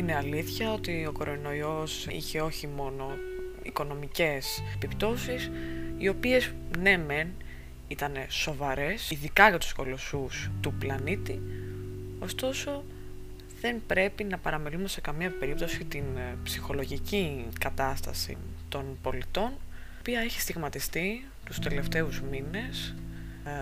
Είναι αλήθεια ότι ο κορονοϊός είχε όχι μόνο οικονομικές επιπτώσεις, οι οποίες ναι μεν ήταν σοβαρές, ειδικά για τους κολοσσούς του πλανήτη, ωστόσο δεν πρέπει να παραμελούμε σε καμία περίπτωση την ψυχολογική κατάσταση των πολιτών, η οποία έχει στιγματιστεί τους τελευταίους μήνες,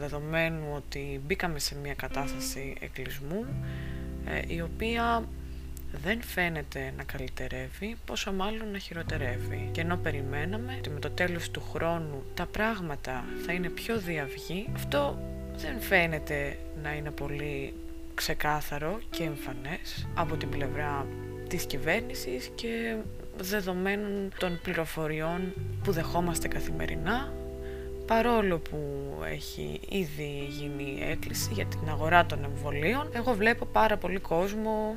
δεδομένου ότι μπήκαμε σε μια κατάσταση εκκλεισμού, η οποία δεν φαίνεται να καλυτερεύει, πόσο μάλλον να χειροτερεύει. Και ενώ περιμέναμε ότι με το τέλος του χρόνου τα πράγματα θα είναι πιο διαυγή, αυτό δεν φαίνεται να είναι πολύ ξεκάθαρο και εμφανές από την πλευρά της κυβέρνησης και δεδομένων των πληροφοριών που δεχόμαστε καθημερινά, παρόλο που έχει ήδη γίνει έκκληση για την αγορά των εμβολίων. Εγώ βλέπω πάρα πολύ κόσμο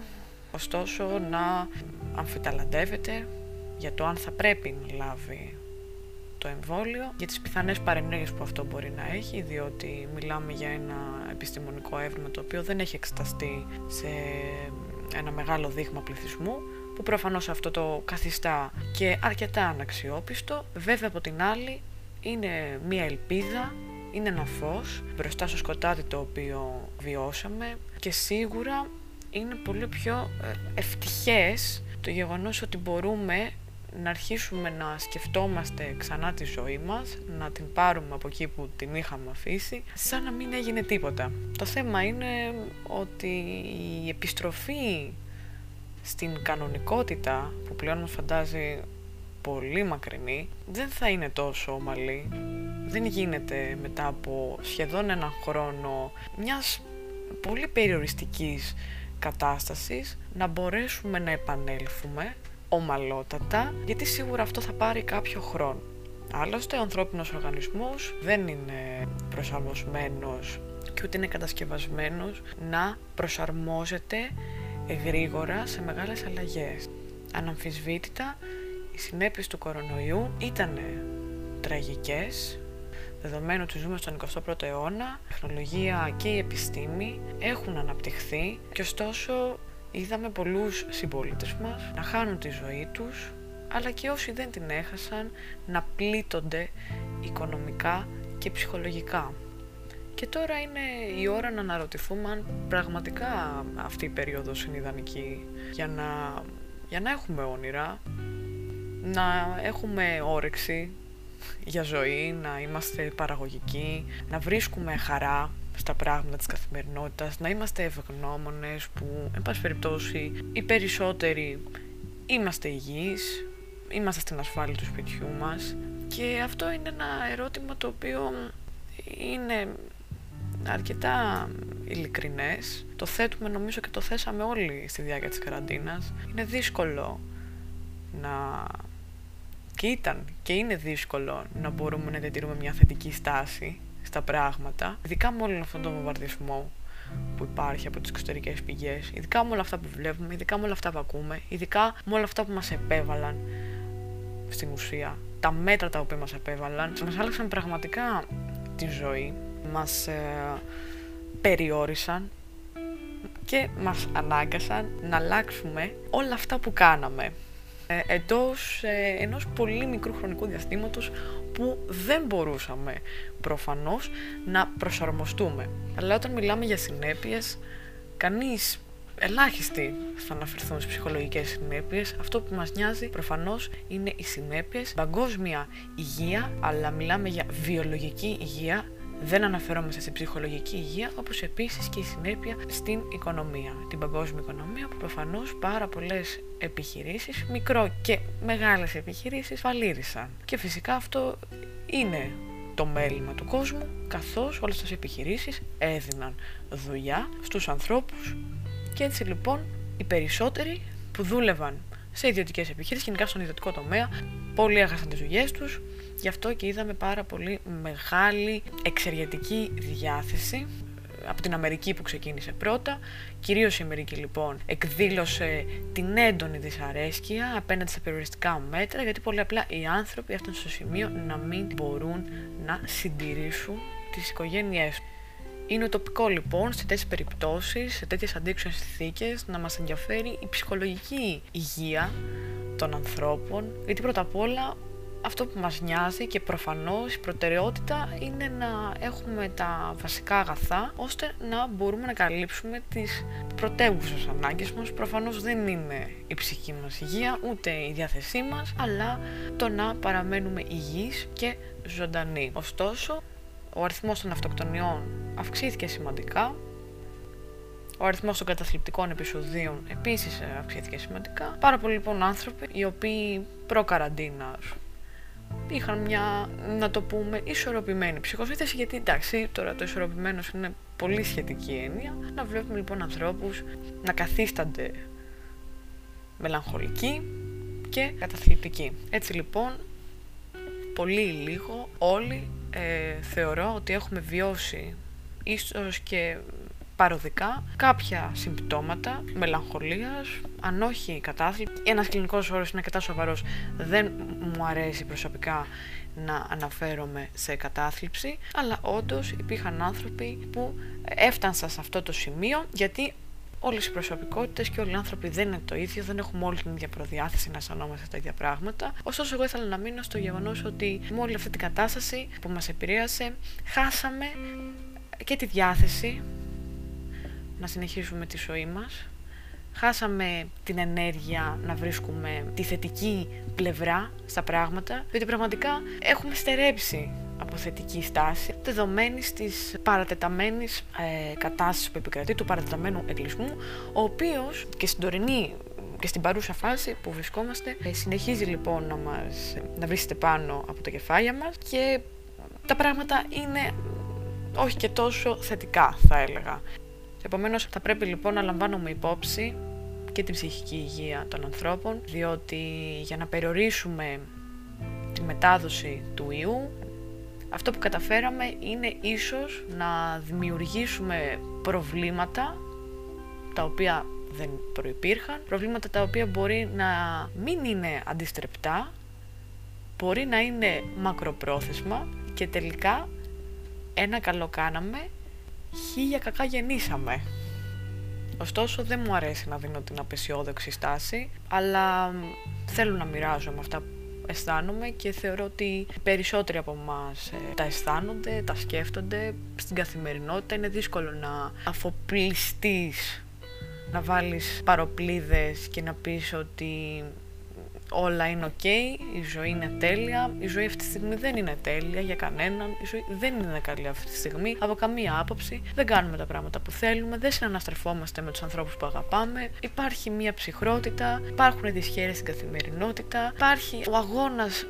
ωστόσο να αμφιταλαντεύεται για το αν θα πρέπει να λάβει το εμβόλιο, για τις πιθανές παρενέργειες που αυτό μπορεί να έχει, διότι μιλάμε για ένα επιστημονικό έρευνα το οποίο δεν έχει εξεταστεί σε ένα μεγάλο δείγμα πληθυσμού, που προφανώς αυτό το καθιστά και αρκετά αναξιόπιστο. Βέβαια από την άλλη είναι μια ελπίδα, είναι ένα φως μπροστά στο σκοτάδι το οποίο βιώσαμε και σίγουρα είναι πολύ πιο ευτυχές το γεγονός ότι μπορούμε να αρχίσουμε να σκεφτόμαστε ξανά τη ζωή μας, να την πάρουμε από εκεί που την είχαμε αφήσει, σαν να μην έγινε τίποτα. Το θέμα είναι ότι η επιστροφή στην κανονικότητα, που πλέον μας φαντάζει πολύ μακρινή, δεν θα είναι τόσο ομαλή. Δεν γίνεται μετά από σχεδόν έναν χρόνο μιας πολύ περιοριστικής κατάστασης να μπορέσουμε να επανέλθουμε ομαλότατα, γιατί σίγουρα αυτό θα πάρει κάποιο χρόνο. Άλλωστε ο ανθρώπινος οργανισμός δεν είναι προσαρμοσμένος και ούτε είναι κατασκευασμένος να προσαρμόζεται γρήγορα σε μεγάλες αλλαγές. Αναμφισβήτητα οι συνέπειες του κορονοϊού ήταν τραγικές, δεδομένου ότι ζούμε στον 21ο αιώνα, η τεχνολογία και η επιστήμη έχουν αναπτυχθεί και ωστόσο είδαμε πολλούς συμπολίτες μας να χάνουν τη ζωή τους, αλλά και όσοι δεν την έχασαν να πλήττονται οικονομικά και ψυχολογικά. Και τώρα είναι η ώρα να αναρωτηθούμε αν πραγματικά αυτή η περίοδος είναι ιδανική για να έχουμε όνειρα, να έχουμε όρεξη για ζωή, να είμαστε παραγωγικοί, να βρίσκουμε χαρά στα πράγματα της καθημερινότητας, να είμαστε ευγνώμονες που, εν πάση περιπτώσει, οι περισσότεροι είμαστε υγιείς, είμαστε στην ασφάλεια του σπιτιού μας. Και αυτό είναι ένα ερώτημα το οποίο είναι αρκετά ειλικρινές. Το θέτουμε, νομίζω, και το θέσαμε όλοι στη διάρκεια της καραντίνας. Είναι δύσκολο να... και ήταν και είναι δύσκολο να μπορούμε να διατηρούμε μια θετική στάση στα πράγματα, ειδικά με όλο αυτόν τον βομβαρδισμό που υπάρχει από τις εξωτερικές πηγές, ειδικά με όλα αυτά που βλέπουμε, ειδικά με όλα αυτά που ακούμε, ειδικά με όλα αυτά που μας επέβαλαν στην ουσία. Τα μέτρα τα οποία μας επέβαλαν μας άλλαξαν πραγματικά τη ζωή, μας περιόρισαν και μας ανάγκασαν να αλλάξουμε όλα αυτά που κάναμε εντός ενός πολύ μικρού χρονικού διαστήματος που δεν μπορούσαμε προφανώς να προσαρμοστούμε. Αλλά όταν μιλάμε για συνέπειες, κανείς, ελάχιστοι θα αναφερθούν στις ψυχολογικές συνέπειες. Αυτό που μας νοιάζει προφανώς είναι οι συνέπειες, παγκόσμια υγεία, αλλά μιλάμε για βιολογική υγεία. Δεν αναφερόμαστε στην ψυχολογική υγεία, όπως επίσης και η συνέπεια στην οικονομία, την παγκόσμια οικονομία, που προφανώς πάρα πολλές επιχειρήσεις, μικρό και μεγάλες επιχειρήσεις, φαλήρισαν. Και φυσικά αυτό είναι το μέλημα του κόσμου, καθώς όλες τις επιχειρήσεις έδιναν δουλειά στους ανθρώπους και έτσι λοιπόν οι περισσότεροι που δούλευαν σε ιδιωτικές επιχειρήσεις, γενικά στον ιδιωτικό τομέα, πολλοί έχασαν τις δουλειές τους. Γι' αυτό και είδαμε πάρα πολύ μεγάλη εξεργετική διάθεση από την Αμερική που ξεκίνησε πρώτα. Κυρίως η Αμερική λοιπόν εκδήλωσε την έντονη δυσαρέσκεια απέναντι στα περιοριστικά μέτρα, γιατί πολύ απλά οι άνθρωποι έφτασαν στο σημείο να μην μπορούν να συντηρήσουν τις οικογένειές τους. Είναι ουτοπικό λοιπόν σε τέτοιες περιπτώσεις, σε τέτοιες αντίξωες συνθήκες, να μας ενδιαφέρει η ψυχολογική υγεία των ανθρώπων, γιατί πρώτα απ' όλα αυτό που μας νοιάζει και προφανώς η προτεραιότητα είναι να έχουμε τα βασικά αγαθά, ώστε να μπορούμε να καλύψουμε τις πρωτεύουσες ανάγκες μας. Προφανώς δεν είναι η ψυχική μας υγεία, ούτε η διάθεσή μας, αλλά το να παραμένουμε υγιείς και ζωντανοί. Ωστόσο, ο αριθμός των αυτοκτονιών αυξήθηκε σημαντικά, ο αριθμός των καταθλιπτικών επεισοδίων επίσης αυξήθηκε σημαντικά. Πάρα πολλοί λοιπόν άνθρωποι οι οποίοι προ-καραντίνας είχαν μια, να το πούμε, ισορροπημένη ψυχοσύνθεση, γιατί εντάξει, τώρα το ισορροπημένος είναι πολύ σχετική έννοια. Να βλέπουμε λοιπόν ανθρώπους να καθίστανται μελαγχολικοί και καταθλιπτικοί. Έτσι λοιπόν, πολύ ή λίγο, όλοι θεωρώ ότι έχουμε βιώσει ίσως και παροδικά κάποια συμπτώματα μελαγχολίας, αν όχι κατάθλιψη. Ένας κλινικός όρος είναι αρκετά σοβαρός, δεν μου αρέσει προσωπικά να αναφέρομαι σε κατάθλιψη, αλλά όντως υπήρχαν άνθρωποι που έφτανσαν σε αυτό το σημείο, γιατί όλες οι προσωπικότητες και όλοι οι άνθρωποι δεν είναι το ίδιο, δεν έχουμε όλη την ίδια προδιάθεση να αισθανόμαστε τα ίδια πράγματα. Ωστόσο, εγώ ήθελα να μείνω στο γεγονός ότι με όλη αυτή την κατάσταση που μας επηρέασε, χάσαμε και τη διάθεση να συνεχίσουμε τη ζωή μας, χάσαμε την ενέργεια να βρίσκουμε τη θετική πλευρά στα πράγματα, διότι πραγματικά έχουμε στερέψει από θετική στάση, δεδομένης της παρατεταμένης κατάστασης που επικρατεί, του παρατεταμένου εγκλισμού, ο οποίος και στην τωρινή και στην παρούσα φάση που βρισκόμαστε συνεχίζει λοιπόν να βρίσκεται πάνω από τα κεφάλια μας, και τα πράγματα είναι όχι και τόσο θετικά, θα έλεγα. Επομένως, θα πρέπει λοιπόν να λαμβάνουμε υπόψη και την ψυχική υγεία των ανθρώπων, διότι για να περιορίσουμε τη μετάδοση του ιού, αυτό που καταφέραμε είναι ίσως να δημιουργήσουμε προβλήματα τα οποία δεν προϋπήρχαν, προβλήματα τα οποία μπορεί να μην είναι αντιστρεπτά, μπορεί να είναι μακροπρόθεσμα, και τελικά ένα καλό κάναμε, 1000 κακά γεννήσαμε. Ωστόσο, δεν μου αρέσει να δίνω την απεσιόδοξη στάση, αλλά θέλω να μοιράζομαι αυτά που αισθάνομαι, και θεωρώ ότι οι περισσότεροι από εμάς τα αισθάνονται, τα σκέφτονται στην καθημερινότητα. Είναι δύσκολο να αφοπλιστείς, να βάλεις παροπλίδες και να πεις ότι όλα είναι ok, η ζωή είναι τέλεια. Η ζωή αυτή τη στιγμή δεν είναι τέλεια για κανέναν. Η ζωή δεν είναι καλή αυτή τη στιγμή από καμία άποψη. Δεν κάνουμε τα πράγματα που θέλουμε, δεν συναναστρεφόμαστε με τους ανθρώπους που αγαπάμε. Υπάρχει μια ψυχρότητα, υπάρχουν δυσχέρειες στην καθημερινότητα, υπάρχει ο αγώνας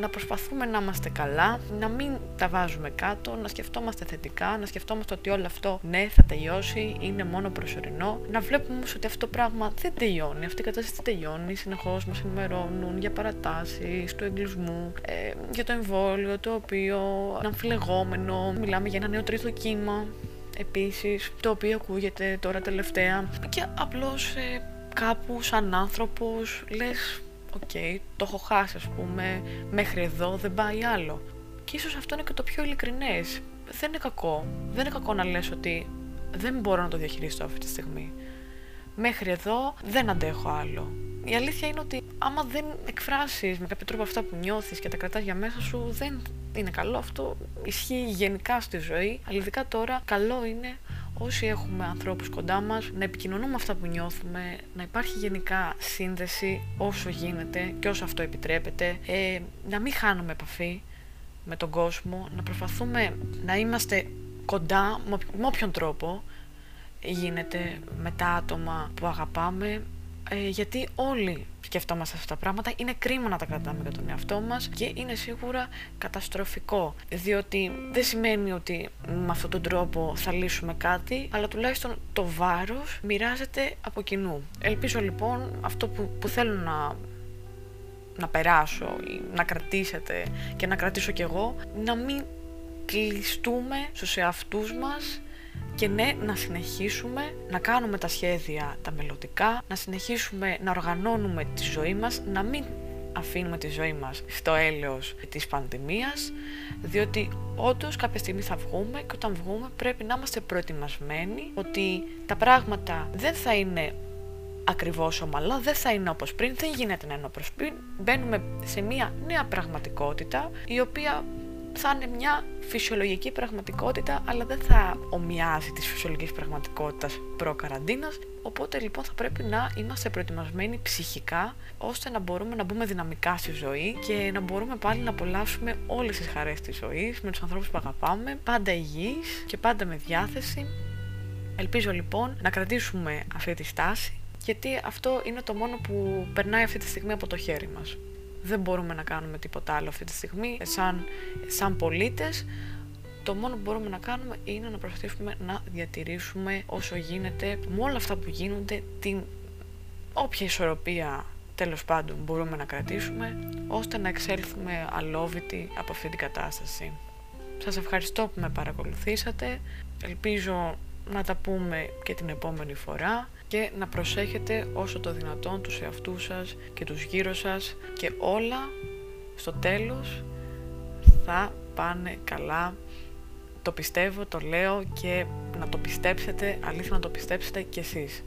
να προσπαθούμε να είμαστε καλά, να μην τα βάζουμε κάτω, να σκεφτόμαστε θετικά, να σκεφτόμαστε ότι όλο αυτό, ναι, θα τελειώσει, είναι μόνο προσωρινό. Να βλέπουμε όμως ότι αυτό το πράγμα δεν τελειώνει, αυτή η κατάσταση δεν τελειώνει. Συνεχώς μας ενημερώνουν για παρατάσεις του εγκλισμού, για το εμβόλιο, το οποίο είναι αμφιλεγόμενο. Μιλάμε για ένα νέο τρίτο κύμα επίσης, το οποίο ακούγεται τώρα τελευταία. Και απλώς κάπου σαν άνθρωπος λες, οκ, το έχω χάσει, ας πούμε, μέχρι εδώ, δεν πάει άλλο. Και ίσως αυτό είναι και το πιο ειλικρινές. Δεν είναι κακό. Δεν είναι κακό να λες ότι δεν μπορώ να το διαχειριστώ αυτή τη στιγμή. Μέχρι εδώ δεν αντέχω άλλο. Η αλήθεια είναι ότι άμα δεν εκφράσεις με κάποιο τρόπο αυτά που νιώθεις και τα κρατάς για μέσα σου, δεν είναι καλό. Αυτό ισχύει γενικά στη ζωή, αλλά ειδικά τώρα καλό είναι, όσοι έχουμε ανθρώπους κοντά μας, να επικοινωνούμε αυτά που νιώθουμε, να υπάρχει γενικά σύνδεση όσο γίνεται και όσο αυτό επιτρέπεται, να μην χάνουμε επαφή με τον κόσμο, να προσπαθούμε να είμαστε κοντά με όποιον τρόπο γίνεται με τα άτομα που αγαπάμε, γιατί όλοι σκεφτόμαστε αυτά τα πράγματα. Είναι κρίμα να τα κρατάμε για τον εαυτό μας και είναι σίγουρα καταστροφικό, διότι δεν σημαίνει ότι με αυτόν τον τρόπο θα λύσουμε κάτι, αλλά τουλάχιστον το βάρος μοιράζεται από κοινού. Ελπίζω λοιπόν αυτό που θέλω να περάσω ή να κρατήσετε και να κρατήσω κι εγώ, να μην κλειστούμε στους εαυτούς μας. Και ναι, να συνεχίσουμε να κάνουμε τα σχέδια τα μελλοντικά, να συνεχίσουμε να οργανώνουμε τη ζωή μας, να μην αφήνουμε τη ζωή μας στο έλεος της πανδημίας, διότι όντως κάποια στιγμή θα βγούμε και όταν βγούμε πρέπει να είμαστε προετοιμασμένοι ότι τα πράγματα δεν θα είναι ακριβώς ομαλά, δεν θα είναι όπως πριν, δεν γίνεται να είναι όπως πριν. Μπαίνουμε σε μια νέα πραγματικότητα η οποία θα είναι μια φυσιολογική πραγματικότητα, αλλά δεν θα ομοιάζει της φυσιολογικής πραγματικότητας προ-καραντίνας. Οπότε λοιπόν θα πρέπει να είμαστε προετοιμασμένοι ψυχικά, ώστε να μπορούμε να μπούμε δυναμικά στη ζωή και να μπορούμε πάλι να απολαύσουμε όλες τις χαρές της ζωής με τους ανθρώπους που αγαπάμε, πάντα υγιείς και πάντα με διάθεση. Ελπίζω λοιπόν να κρατήσουμε αυτή τη στάση, γιατί αυτό είναι το μόνο που περνάει αυτή τη στιγμή από το χέρι μας. Δεν μπορούμε να κάνουμε τίποτα άλλο αυτή τη στιγμή. Σαν πολίτες, το μόνο που μπορούμε να κάνουμε είναι να προσπαθήσουμε να διατηρήσουμε όσο γίνεται, με όλα αυτά που γίνονται, την όποια ισορροπία τέλος πάντων μπορούμε να κρατήσουμε, ώστε να εξέλθουμε αλόβητοι από αυτή την κατάσταση. Σας ευχαριστώ που με παρακολουθήσατε. Ελπίζω να τα πούμε και την επόμενη φορά και να προσέχετε όσο το δυνατόν τους εαυτούς σας και τους γύρω σας, και όλα στο τέλος θα πάνε καλά. Το πιστεύω, το λέω, και να το πιστέψετε, αλήθεια να το πιστέψετε κι εσείς.